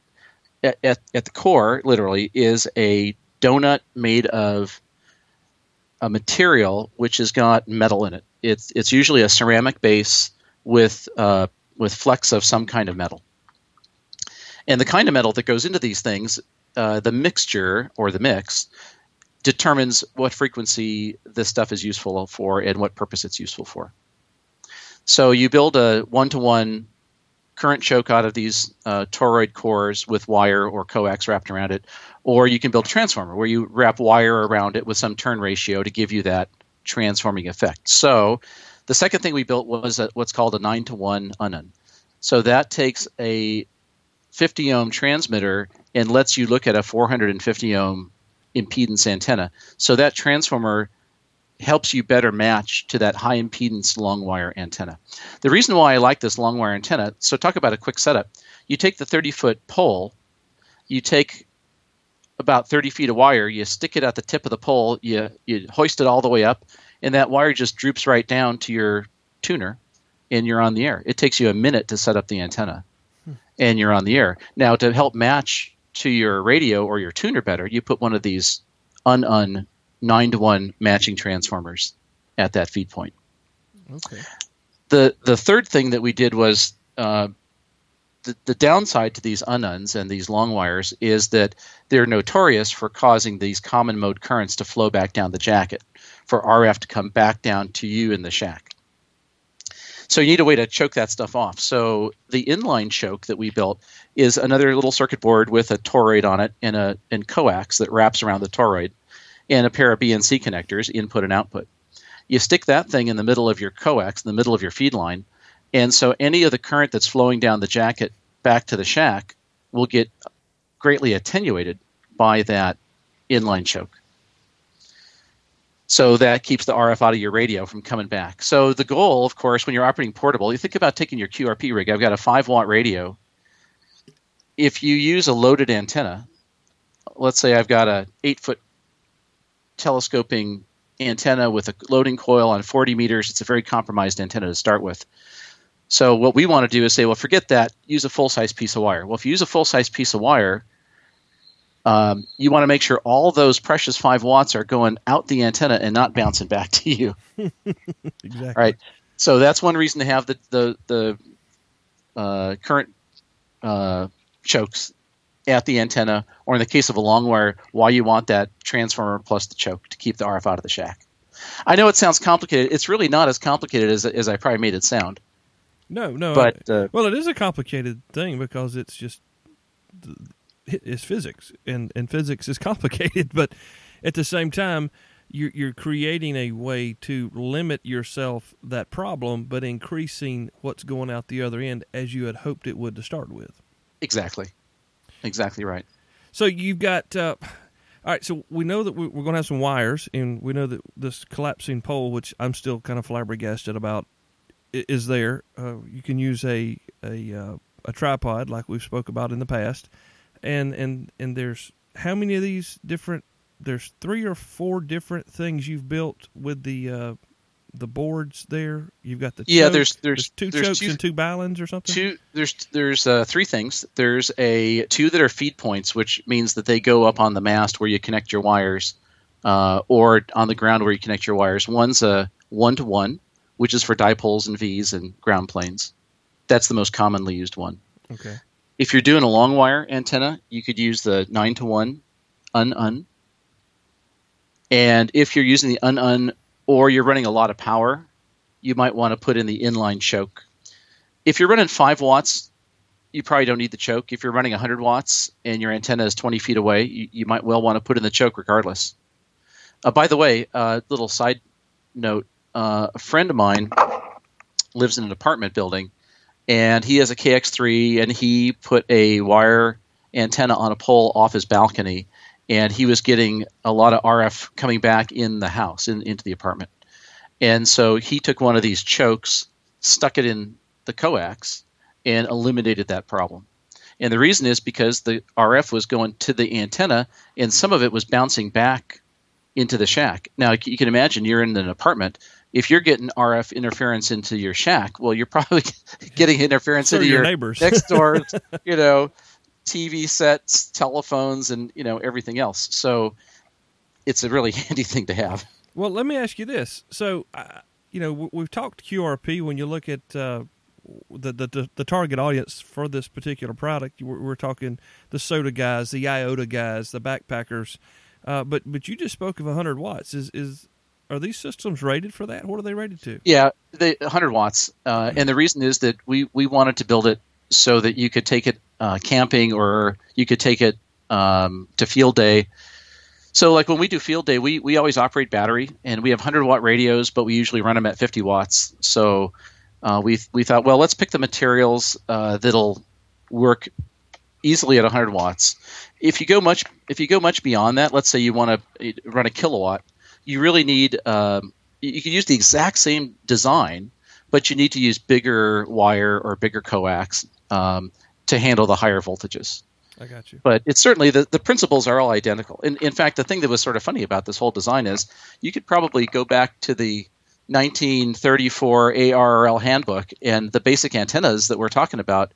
At, at at the core, literally, is a donut made of a material which has got metal in it. It's it's usually a ceramic base with uh, with flecks of some kind of metal. And the kind of metal that goes into these things, uh, the mixture or the mix, determines what frequency this stuff is useful for and what purpose it's useful for. So you build a one-to-one current choke out of these uh, toroid cores with wire or coax wrapped around it, or you can build a transformer where you wrap wire around it with some turn ratio to give you that transforming effect. So the second thing we built was a, what's called a nine to one un-un. So that takes a fifty ohm transmitter and lets you look at a four hundred fifty ohm impedance antenna. So that transformer helps you better match to that high impedance long wire antenna. The reason why I like this long wire antenna, so talk about a quick setup. You take the thirty foot pole, you take about thirty feet of wire, you stick it at the tip of the pole, you, you hoist it all the way up, and that wire just droops right down to your tuner and you're on the air. It takes you a minute to set up the antenna, hmm. and you're on the air. Now, to help match to your radio or your tuner better, you put one of these un-un nine to one matching transformers at that feed point. Okay. The the third thing that we did was uh, the, the downside to these un-uns and these long wires is that they're notorious for causing these common mode currents to flow back down the jacket, for R F to come back down to you in the shack. So you need a way to choke that stuff off. So the inline choke that we built is another little circuit board with a toroid on it and a and coax that wraps around the toroid and a pair of B N C connectors, input and output. You stick that thing in the middle of your coax, in the middle of your feed line, and so any of the current that's flowing down the jacket back to the shack will get greatly attenuated by that inline choke. So that keeps the R F out of your radio from coming back. So the goal, of course, when you're operating portable, you think about taking your Q R P rig. I've got a five watt radio. If you use a loaded antenna, let's say I've got an eight foot telescoping antenna with a loading coil on forty meters. It's a very compromised antenna to start with. So what we want to do is say, well, forget that. Use a full-size piece of wire. Well, if you use a full-size piece of wire, Um, you want to make sure all those precious five watts are going out the antenna and not bouncing back to you. Exactly. All right. So that's one reason to have the the, the uh, current uh, chokes at the antenna, or in the case of a long wire, why you want that transformer plus the choke to keep the R F out of the shack. I know it sounds complicated. It's really not as complicated as as I probably made it sound. No, no. But I, uh, well, it is a complicated thing because it's just. Th- Is physics and, and physics is complicated, but at the same time, you're, you're creating a way to limit yourself that problem, but increasing what's going out the other end as you had hoped it would to start with. Exactly, exactly right. So you've got uh, all right. So we know that we're going to have some wires, and we know that this collapsing pole, which I'm still kind of flabbergasted about, is there. Uh, you can use a a uh, a tripod like we've spoke about in the past. And, and and there's how many of these different? There's three or four different things you've built with the uh, the boards there. You've got the yeah. Choke. There's there's, there's two there's chokes two, and two bylines or something. Two there's there's uh, three things. There's a two that are feed points, which means that they go up on the mast where you connect your wires, uh, or on the ground where you connect your wires. One's a one to one, which is for dipoles and V's and ground planes. That's the most commonly used one. Okay. If you're doing a long wire antenna, you could use the nine to one un-un. And if you're using the un-un or you're running a lot of power, you might want to put in the inline choke. If you're running five watts, you probably don't need the choke. If you're running one hundred watts and your antenna is twenty feet away, you, you might well want to put in the choke regardless. Uh, by the way, a uh, little side note, uh, a friend of mine lives in an apartment building. And he has a K X three, and he put a wire antenna on a pole off his balcony, and he was getting a lot of R F coming back in the house, in, into the apartment. And so he took one of these chokes, stuck it in the coax, and eliminated that problem. And the reason is because the R F was going to the antenna, and some of it was bouncing back into the shack. Now, you can imagine you're in an apartment. If you're getting R F interference into your shack, well, you're probably getting interference so into your, your neighbors, next door, you know, T V sets, telephones, and, you know, everything else. So it's a really handy thing to have. Well, let me ask you this. So, uh, you know, we, we've talked Q R P. When you look at uh, the, the the target audience for this particular product, we're, we're talking the soda guys, the iota guys, the backpackers. Uh, but but you just spoke of one hundred watts. Is is Are these systems rated for that? What are they rated to? Yeah, they, one hundred watts. Uh, and the reason is that we, we wanted to build it so that you could take it uh, camping, or you could take it um, to field day. So like when we do field day, we, we always operate battery, and we have one hundred watt radios, but we usually run them at fifty watts. So uh, we we thought, well, let's pick the materials uh, that'll work easily at one hundred watts. If you go much if you go much beyond that, let's say you want to run a kilowatt, you really need um, – you can use the exact same design, but you need to use bigger wire or bigger coax um, to handle the higher voltages. I got you. But it's certainly the, – the principles are all identical. In, in fact, the thing that was sort of funny about this whole design is you could probably go back to the nineteen thirty-four A R R L handbook, and the basic antennas that we're talking about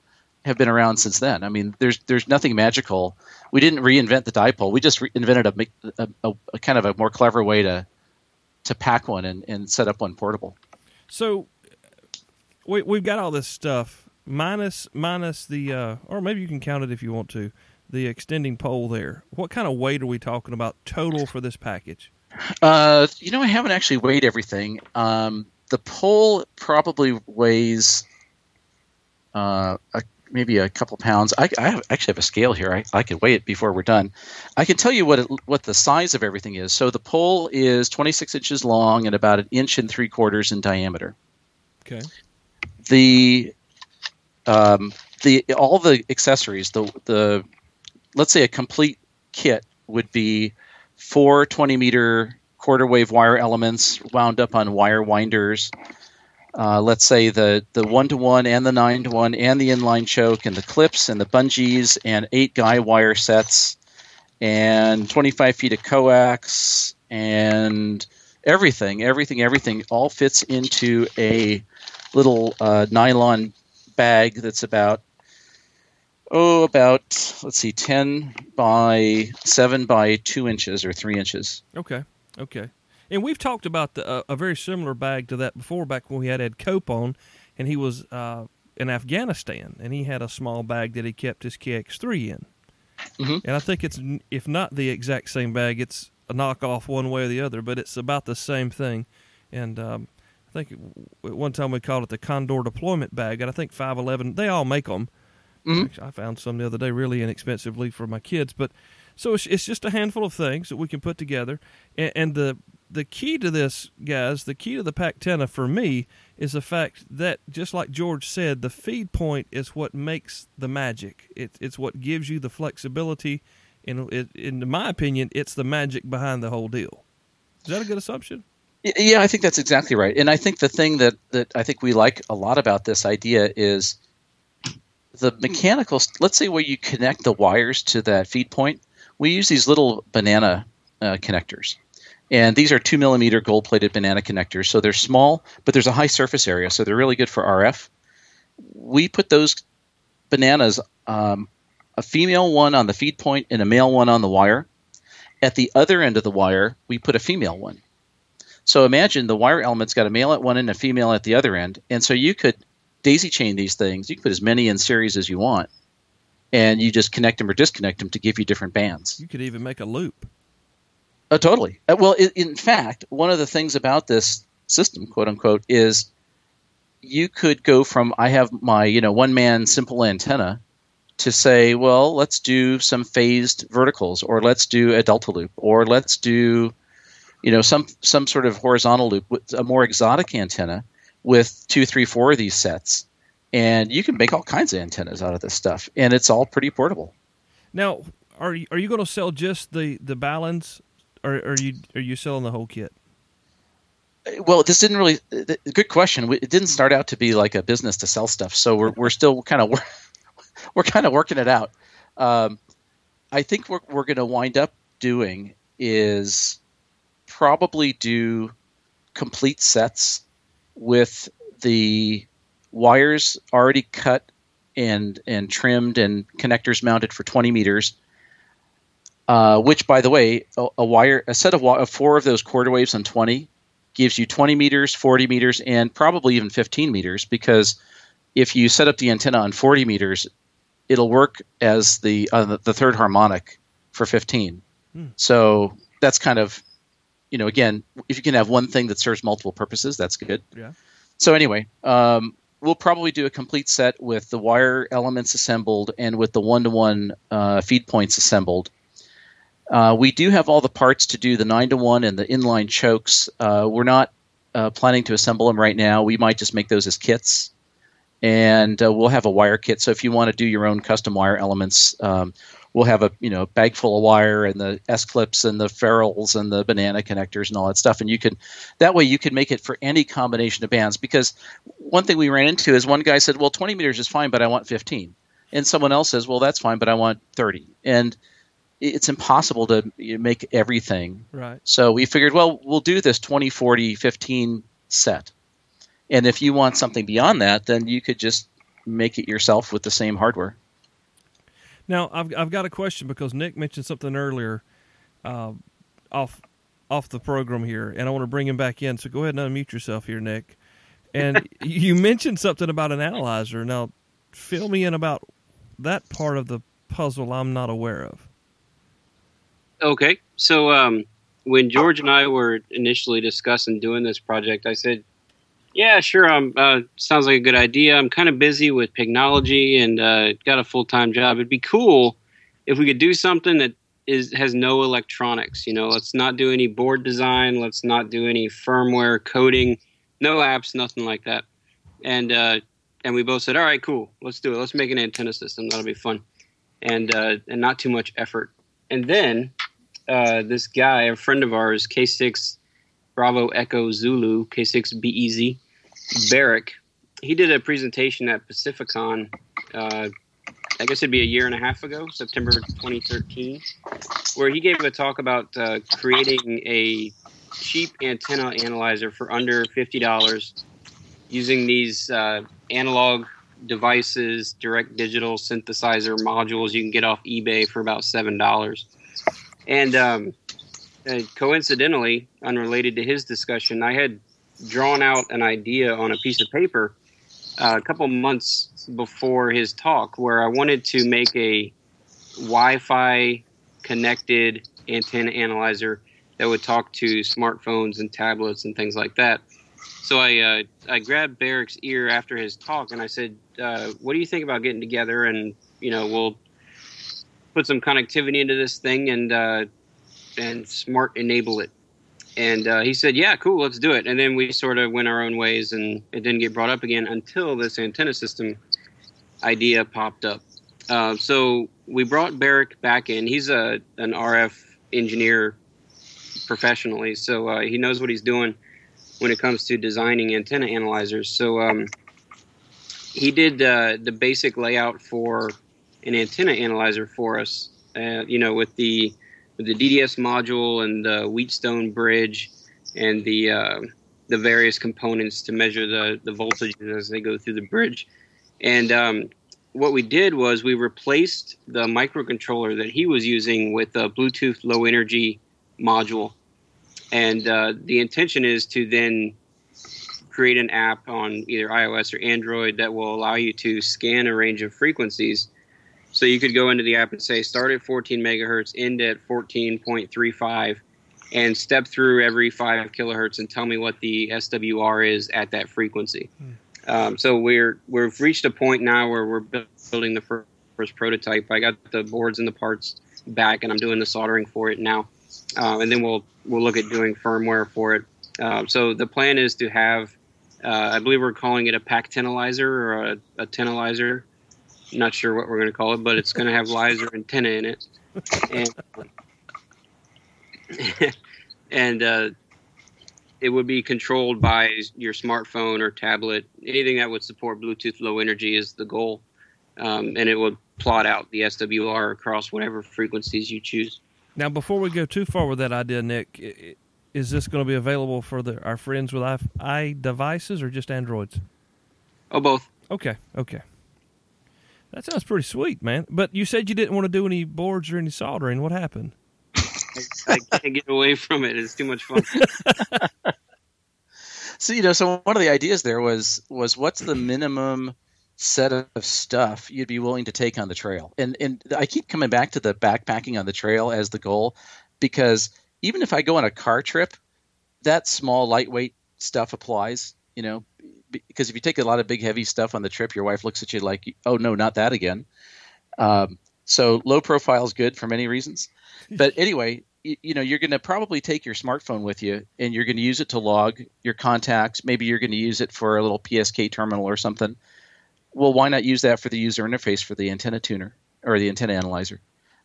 have been around since then. I mean, there's there's nothing magical. We didn't reinvent the dipole. We just re- invented a, a, a, a kind of a more clever way to to pack one and, and set up one portable. So we, we've got all this stuff, minus minus the, uh, or maybe you can count it if you want to, the extending pole there. What kind of weight are we talking about total for this package? Uh, you know, I haven't actually weighed everything. Um, the pole probably weighs uh, a, maybe a couple pounds. I, I have, actually have a scale here. I, I could weigh it before we're done. I can tell you what it, what the size of everything is. So the pole is twenty-six inches long and about an inch and three quarters in diameter. Okay. The um, the all the accessories. The the let's say a complete kit would be four twenty meter quarter wave wire elements wound up on wire winders. Uh, let's say the the one to one and the nine to one and the inline choke and the clips and the bungees and eight guy wire sets and twenty-five feet of coax and everything, everything, everything all fits into a little uh, nylon bag that's about Oh, about, let's see, ten by seven by two inches or three inches. Okay, okay. And we've talked about the, uh, a very similar bag to that before, back when we had Ed Cope on, and he was uh, in Afghanistan, and he had a small bag that he kept his K X three in. Mm-hmm. And I think it's, if not the exact same bag, it's a knockoff one way or the other, but it's about the same thing. And um, I think at one time we called it the Condor Deployment Bag, and I think five eleven, they all make them. Mm-hmm. I found some the other day really inexpensively for my kids. But so it's, it's just a handful of things that we can put together. And, and the the key to this, guys, the key to the PackTenna for me is the fact that, just like George said, the feed point is what makes the magic. It, it's what gives you the flexibility. And it, in my opinion, it's the magic behind the whole deal. Is that a good assumption? Yeah, I think that's exactly right. And I think the thing that, that I think we like a lot about this idea is the mechanical, let's say where you connect the wires to that feed point, we use these little banana uh, connectors. And these are two millimeter gold plated banana connectors. So they're small, but there's a high surface area. So they're really good for R F. We put those bananas, um, a female one on the feed point and a male one on the wire. At the other end of the wire, we put a female one. So imagine the wire element's got a male at one end and a female at the other end. And so you could daisy chain these things. You can put as many in series as you want, and you just connect them or disconnect them to give you different bands. You could even make a loop. Oh, totally. Well, in fact, one of the things about this system, quote unquote, is you could go from, I have my, you know, one man simple antenna to say, well, let's do some phased verticals, or let's do a delta loop, or let's do, you know, some some sort of horizontal loop with a more exotic antenna with two, three, four of these sets, and you can make all kinds of antennas out of this stuff, and it's all pretty portable. Now, are you, are you going to sell just the, the balance, or are you are you selling the whole kit? Well, this didn't really – good question. It didn't start out to be like a business to sell stuff, so we're we're still kind of – we're kind of working it out. Um, I think what we're going to wind up doing is probably do complete sets with the wires already cut and and trimmed and connectors mounted for twenty meters, uh, which, by the way, a, a wire a set of, of four of those quarter waves on twenty gives you twenty meters, forty meters, and probably even fifteen meters, because if you set up the antenna on forty meters, it'll work as the uh, the third harmonic for fifteen. Hmm. So that's kind of, you know, again, if you can have one thing that serves multiple purposes, that's good. Yeah. So anyway, um, we'll probably do a complete set with the wire elements assembled and with the one-to-one uh, feed points assembled. Uh, we do have all the parts to do the nine to one and the inline chokes. Uh, we're not uh, planning to assemble them right now. We might just make those as kits. And uh, we'll have a wire kit. So if you want to do your own custom wire elements, um, we'll have a you know bag full of wire and the S clips and the ferrules and the banana connectors and all that stuff. And you can that way you can make it for any combination of bands. Because one thing we ran into is one guy said, "Well, twenty meters is fine, but I want fifteen." And someone else says, "Well, that's fine, but I want thirty." And it's impossible to make everything. Right. So we figured, well, we'll do this twenty, forty, fifteen set. And if you want something beyond that, then you could just make it yourself with the same hardware. Now, I've I've got a question because Nick mentioned something earlier uh, off off the program here, and I want to bring him back in. So go ahead and unmute yourself here, Nick. And you mentioned something about an analyzer. Now, fill me in about that part of the puzzle I'm not aware of. Okay. So um, when George and I were initially discussing doing this project, I said, yeah, sure. Um, uh, sounds like a good idea. I'm kind of busy with Pignology and uh, got a full-time job. It'd be cool if we could do something that is has no electronics. You know, let's not do any board design. Let's not do any firmware coding. No apps, nothing like that. And uh, and we both said, all right, cool. Let's do it. Let's make an antenna system. That'll be fun. And uh, and not too much effort. And then uh, this guy, a friend of ours, K six Bravo Echo Zulu, K six B E Z, Barrick, he did a presentation at Pacificon, uh, I guess it'd be a year and a half ago, September twenty thirteen, where he gave a talk about uh, creating a cheap antenna analyzer for under fifty dollars using these uh, analog devices, direct digital synthesizer modules you can get off eBay for about seven dollars. And um, uh, coincidentally, unrelated to his discussion, I had drawn out an idea on a piece of paper uh, a couple months before his talk where I wanted to make a Wi-Fi connected antenna analyzer that would talk to smartphones and tablets and things like that. So I uh, I grabbed Barrick's ear after his talk and I said, uh, what do you think about getting together and, you know, we'll put some connectivity into this thing and uh, and smart enable it. And uh, he said, yeah, cool, let's do it. And then we sort of went our own ways, and it didn't get brought up again until this antenna system idea popped up. Uh, so we brought Barrick back in. He's a an R F engineer professionally, so uh, he knows what he's doing when it comes to designing antenna analyzers. So um, he did uh, the basic layout for an antenna analyzer for us, uh, you know, with the the D D S module and the Wheatstone bridge and the uh, the various components to measure the, the voltages as they go through the bridge. And um, what we did was we replaced the microcontroller that he was using with a Bluetooth low energy module. And uh, the intention is to then create an app on either iOS or Android that will allow you to scan a range of frequencies. So you could go into the app and say, start at fourteen megahertz, end at fourteen point three five, and step through every five kilohertz and tell me what the S W R is at that frequency. Mm. Um, so we're, we've reached a point now where we're building the first, first prototype. I got the boards and the parts back, and I'm doing the soldering for it now. Uh, and then we'll we'll look at doing firmware for it. Uh, so the plan is to have, uh, I believe we're calling it a PackTennalyzer or a, a Tennalyzer. Not sure what we're going to call it, but it's going to have Lyzer antenna in it, and, and uh, it would be controlled by your smartphone or tablet. Anything that would support Bluetooth Low Energy is the goal, um, and it would plot out the S W R across whatever frequencies you choose. Now, before we go too far with that idea, Nick, is this going to be available for the, our friends with iDevices or just Androids? Oh, both. Okay, okay. That sounds pretty sweet, man. But you said you didn't want to do any boards or any soldering. What happened? I, I can't get away from it. It's too much fun. So, you know, so one of the ideas there was was what's the minimum set of stuff you'd be willing to take on the trail? And and I keep coming back to the backpacking on the trail as the goal, because even if I go on a car trip, that small, lightweight stuff applies, you know. Because if you take a lot of big, heavy stuff on the trip, your wife looks at you like, oh, no, not that again. Um, so low profile is good for many reasons. But anyway, you, you know, you're going to probably take your smartphone with you, and you're going to use it to log your contacts. Maybe you're going to use it for a little P S K terminal or something. Well, why not use that for the user interface for the antenna tuner or the antenna analyzer?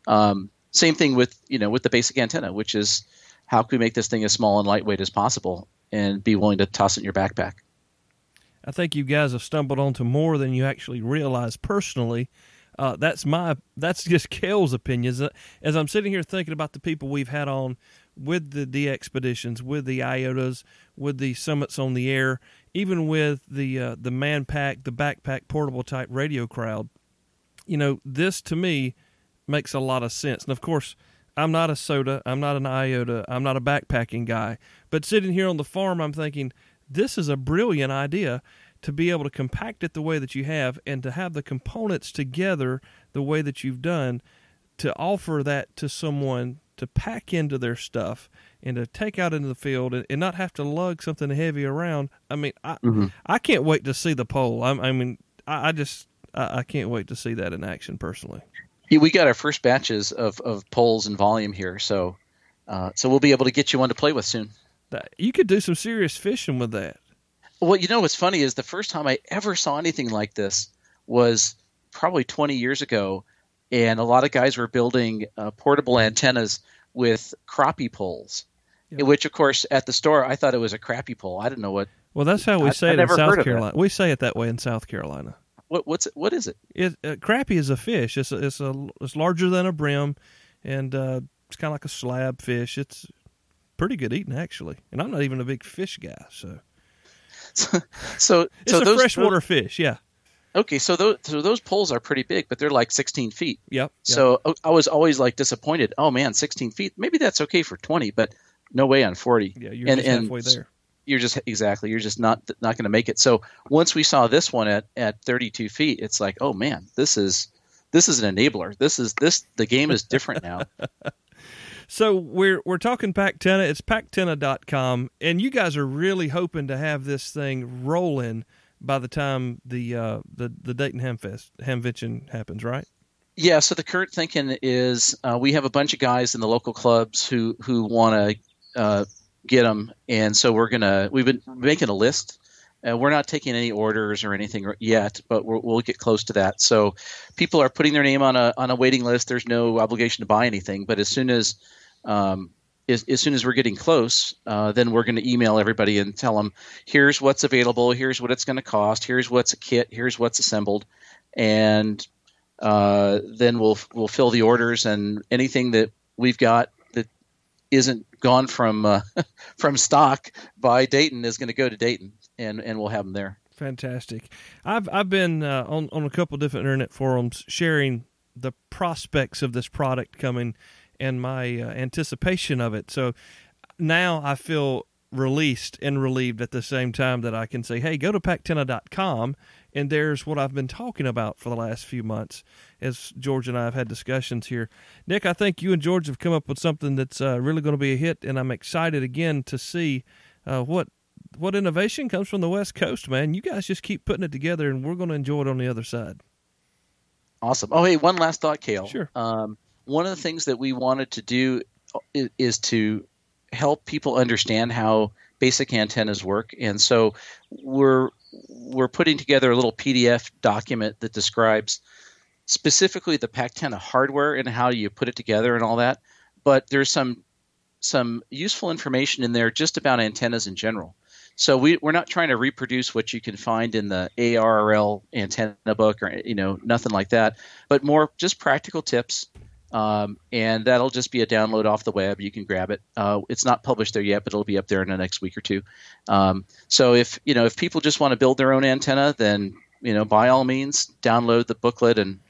Um, same thing with, you know, with the basic antenna, which is how can we make this thing as small and lightweight as possible and be willing to toss it in your backpack? I think you guys have stumbled onto more than you actually realize personally. Uh, that's my that's just Kale's opinion. As, as I'm sitting here thinking about the people we've had on with the de-expeditions, with the I O T As, with the summits on the air, even with the uh, the man pack, the backpack, portable type radio crowd, you know, this to me makes a lot of sense. And of course, I'm not a soda, I'm not an I O T A, I'm not a backpacking guy. But sitting here on the farm, I'm thinking this is a brilliant idea to be able to compact it the way that you have and to have the components together the way that you've done, to offer that to someone to pack into their stuff and to take out into the field and, and not have to lug something heavy around. I mean, I, mm-hmm. I can't wait to see the poll. I, I mean, I, I just, I, I can't wait to see that in action personally. Yeah, we got our first batches of, of polls and volume here. So, uh, so we'll be able to get you one to play with soon. You could do some serious fishing with that. Well, you know, what's funny is the first time I ever saw anything like this was probably twenty years ago. And a lot of guys were building uh, portable antennas with crappie poles, yeah. which, of course, at the store, I thought it was a crappie pole. I didn't know what. Well, that's how we I, say I it in South Carolina. We say it that way in South Carolina. What what's it, what is it? It uh, crappie is a fish. It's a, it's a it's larger than a brim, and uh, it's kind of like a slab fish. It's pretty good eating actually, and I'm not even a big fish guy, so. So, so it's so a those, freshwater those... fish, yeah. Okay, so those so those poles are pretty big, but they're like sixteen feet. Yep. yep. So I was always like disappointed. Oh man, sixteen feet. Maybe that's okay for twenty, but no way on forty. Yeah, you're and, just halfway and there. You're just exactly. You're just not not going to make it. So once we saw this one at, at thirty-two feet, it's like, oh man, this is this is an enabler. This is this the game is different now. So we're we're talking PackTenna. It's pack tenna dot com, and you guys are really hoping to have this thing rolling by the time the uh, the, the Dayton Hamfest Hamvention happens, right? Yeah. So the current thinking is uh, we have a bunch of guys in the local clubs who who want to uh, get them, and so we're gonna we've been making a list. Uh, we're not taking any orders or anything yet, but we're, we'll get close to that. So people are putting their name on a on a waiting list. There's no obligation to buy anything, but as soon as um, As, as soon as we're getting close, uh, then we're going to email everybody and tell them, here's what's available, here's what it's going to cost, here's what's a kit, here's what's assembled, and uh, then we'll we'll fill the orders and anything that we've got that isn't gone from uh, from stock by Dayton is going to go to Dayton, and, and we'll have them there. Fantastic. I've I've been uh, on on a couple different internet forums sharing the prospects of this product coming and my uh, anticipation of it. So now I feel released and relieved at the same time that I can say, hey, go to pack tenna dot com, and there's what I've been talking about for the last few months as George and I have had discussions here. Nick, I think you and George have come up with something that's uh, really going to be a hit, and I'm excited again to see uh, what what innovation comes from the West Coast, man. You guys just keep putting it together, and we're going to enjoy it on the other side. Awesome. Oh, hey, one last thought, Kale. Sure. Um, One of the things that we wanted to do is, is to help people understand how basic antennas work, and so we're we're putting together a little P D F document that describes specifically the PackTenna hardware and how you put it together and all that. But there's some some useful information in there just about antennas in general. So we, we're not trying to reproduce what you can find in the A R R L antenna book or you know nothing like that, but more just practical tips. Um, and that'll just be a download off the web. You can grab it. Uh, it's not published there yet, but it'll be up there in the next week or two. Um, so if you know if people just want to build their own antenna, then you know by all means download the booklet and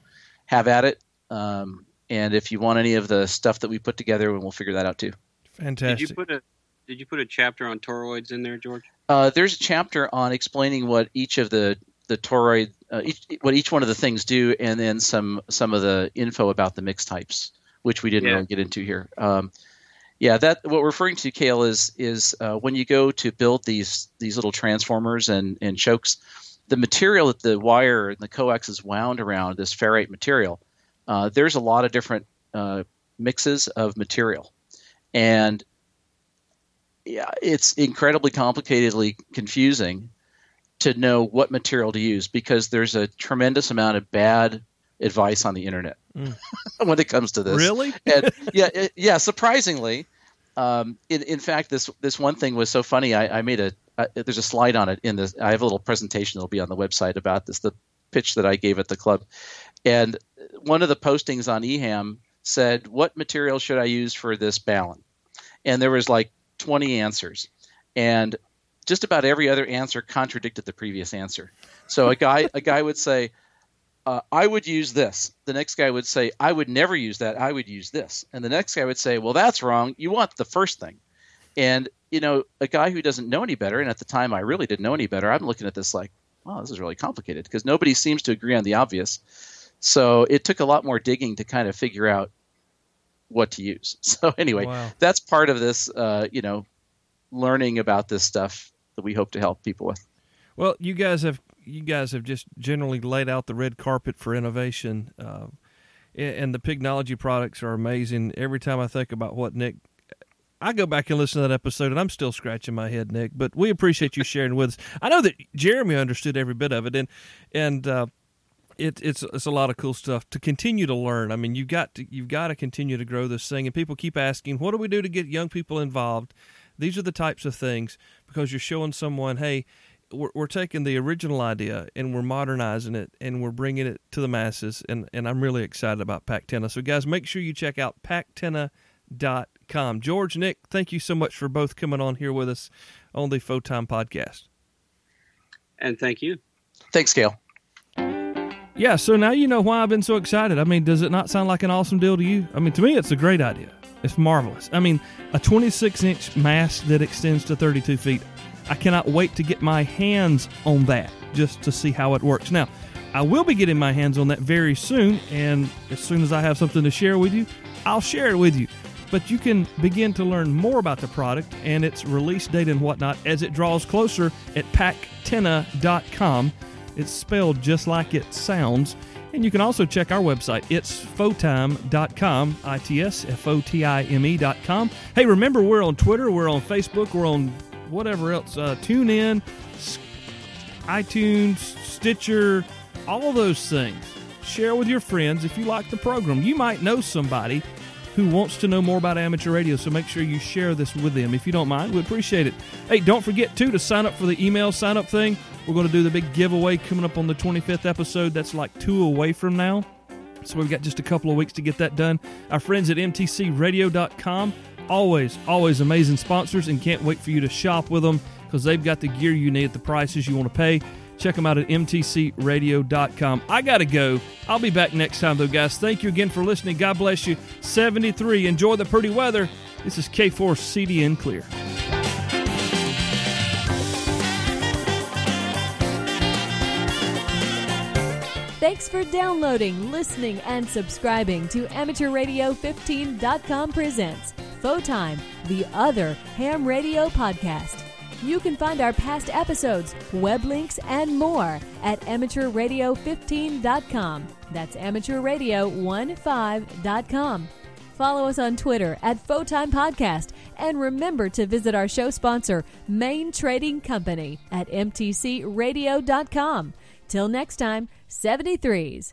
have at it. Um, and if you want any of the stuff that we put together, we'll figure that out too. Fantastic. Did you put a Did you put a chapter on toroids in there, George? Uh, there's a chapter on explaining what each of the the toroid, uh, each, what each one of the things do, and then some some of the info about the mix types, which we didn't yeah. really get into here. Um, yeah, that what we're referring to, Kale, is is uh, when you go to build these these little transformers and, and chokes, the material that the wire and the coax is wound around, this ferrite material, uh, there's a lot of different uh, mixes of material. And yeah, it's incredibly complicatedly confusing to know what material to use because there's a tremendous amount of bad advice on the internet mm. when it comes to this. Really? and yeah. It, yeah. Surprisingly. Um, in, in fact, this, this one thing was so funny. I, I made a, I, there's a slide on it in this. I have a little presentation that'll be on the website about this, the pitch that I gave at the club. And one of the postings on E ham said, what material should I use for this ballon? And there was like twenty answers. And just about every other answer contradicted the previous answer. So a guy a guy would say, uh, I would use this. The next guy would say, I would never use that. I would use this. And the next guy would say, well, that's wrong. You want the first thing. And, you know, a guy who doesn't know any better, and at the time I really didn't know any better, I'm looking at this like, wow, this is really complicated because nobody seems to agree on the obvious. So it took a lot more digging to kind of figure out what to use. So anyway, wow. That's part of this, uh, you know, learning about this stuff that we hope to help people with. Well, you guys have you guys have just generally laid out the red carpet for innovation, uh, and the Pignology products are amazing. Every time I think about what Nick, I go back and listen to that episode, and I'm still scratching my head, Nick. But we appreciate you sharing with us. I know that Jeremy understood every bit of it, and and uh, it, it's it's a lot of cool stuff to continue to learn. I mean, you got to you've got to continue to grow this thing, and people keep asking, what do we do to get young people involved? These are the types of things, because you're showing someone, hey, we're, we're taking the original idea and we're modernizing it and we're bringing it to the masses. And, and I'm really excited about PackTenna. So, guys, make sure you check out pack tenna dot com. George, Nick, thank you so much for both coming on here with us on the FoTime podcast. And thank you. Thanks, Kale. Yeah, so now you know why I've been so excited. I mean, does it not sound like an awesome deal to you? I mean, to me, it's a great idea. It's marvelous. I mean, a twenty-six inch mast that extends to thirty-two feet. I cannot wait to get my hands on that just to see how it works. Now, I will be getting my hands on that very soon, and as soon as I have something to share with you, I'll share it with you. But you can begin to learn more about the product and its release date and whatnot as it draws closer at pack tenna dot com. It's spelled just like it sounds. And you can also check our website. It's fotime dot com, I T S F O T I M E dot com. Hey, remember, we're on Twitter, we're on Facebook, we're on whatever else. Uh, tune in, iTunes, Stitcher, all of those things. Share with your friends if you like the program. You might know somebody who wants to know more about amateur radio, so make sure you share this with them. If you don't mind, we'd appreciate it. Hey, don't forget, too, to sign up for the email sign-up thing. We're going to do the big giveaway coming up on the twenty-fifth episode. That's like two away from now, so we've got just a couple of weeks to get that done. Our friends at M T C radio dot com, always, always amazing sponsors, and can't wait for you to shop with them because they've got the gear you need at the prices you want to pay. Check them out at M T C radio dot com. I got to go. I'll be back next time, though, guys. Thank you again for listening. God bless you. seventy-three. Enjoy the pretty weather. This is K four C B N Clear. Thanks for downloading, listening, and subscribing to amateur radio fifteen dot com presents FoTime, the other ham radio podcast. You can find our past episodes, web links, and more at amateur radio fifteen dot com. That's amateur radio fifteen dot com. Follow us on Twitter at FoTime Podcast, and remember to visit our show sponsor, Main Trading Company, at M T C radio dot com. Till next time, seventy-threes.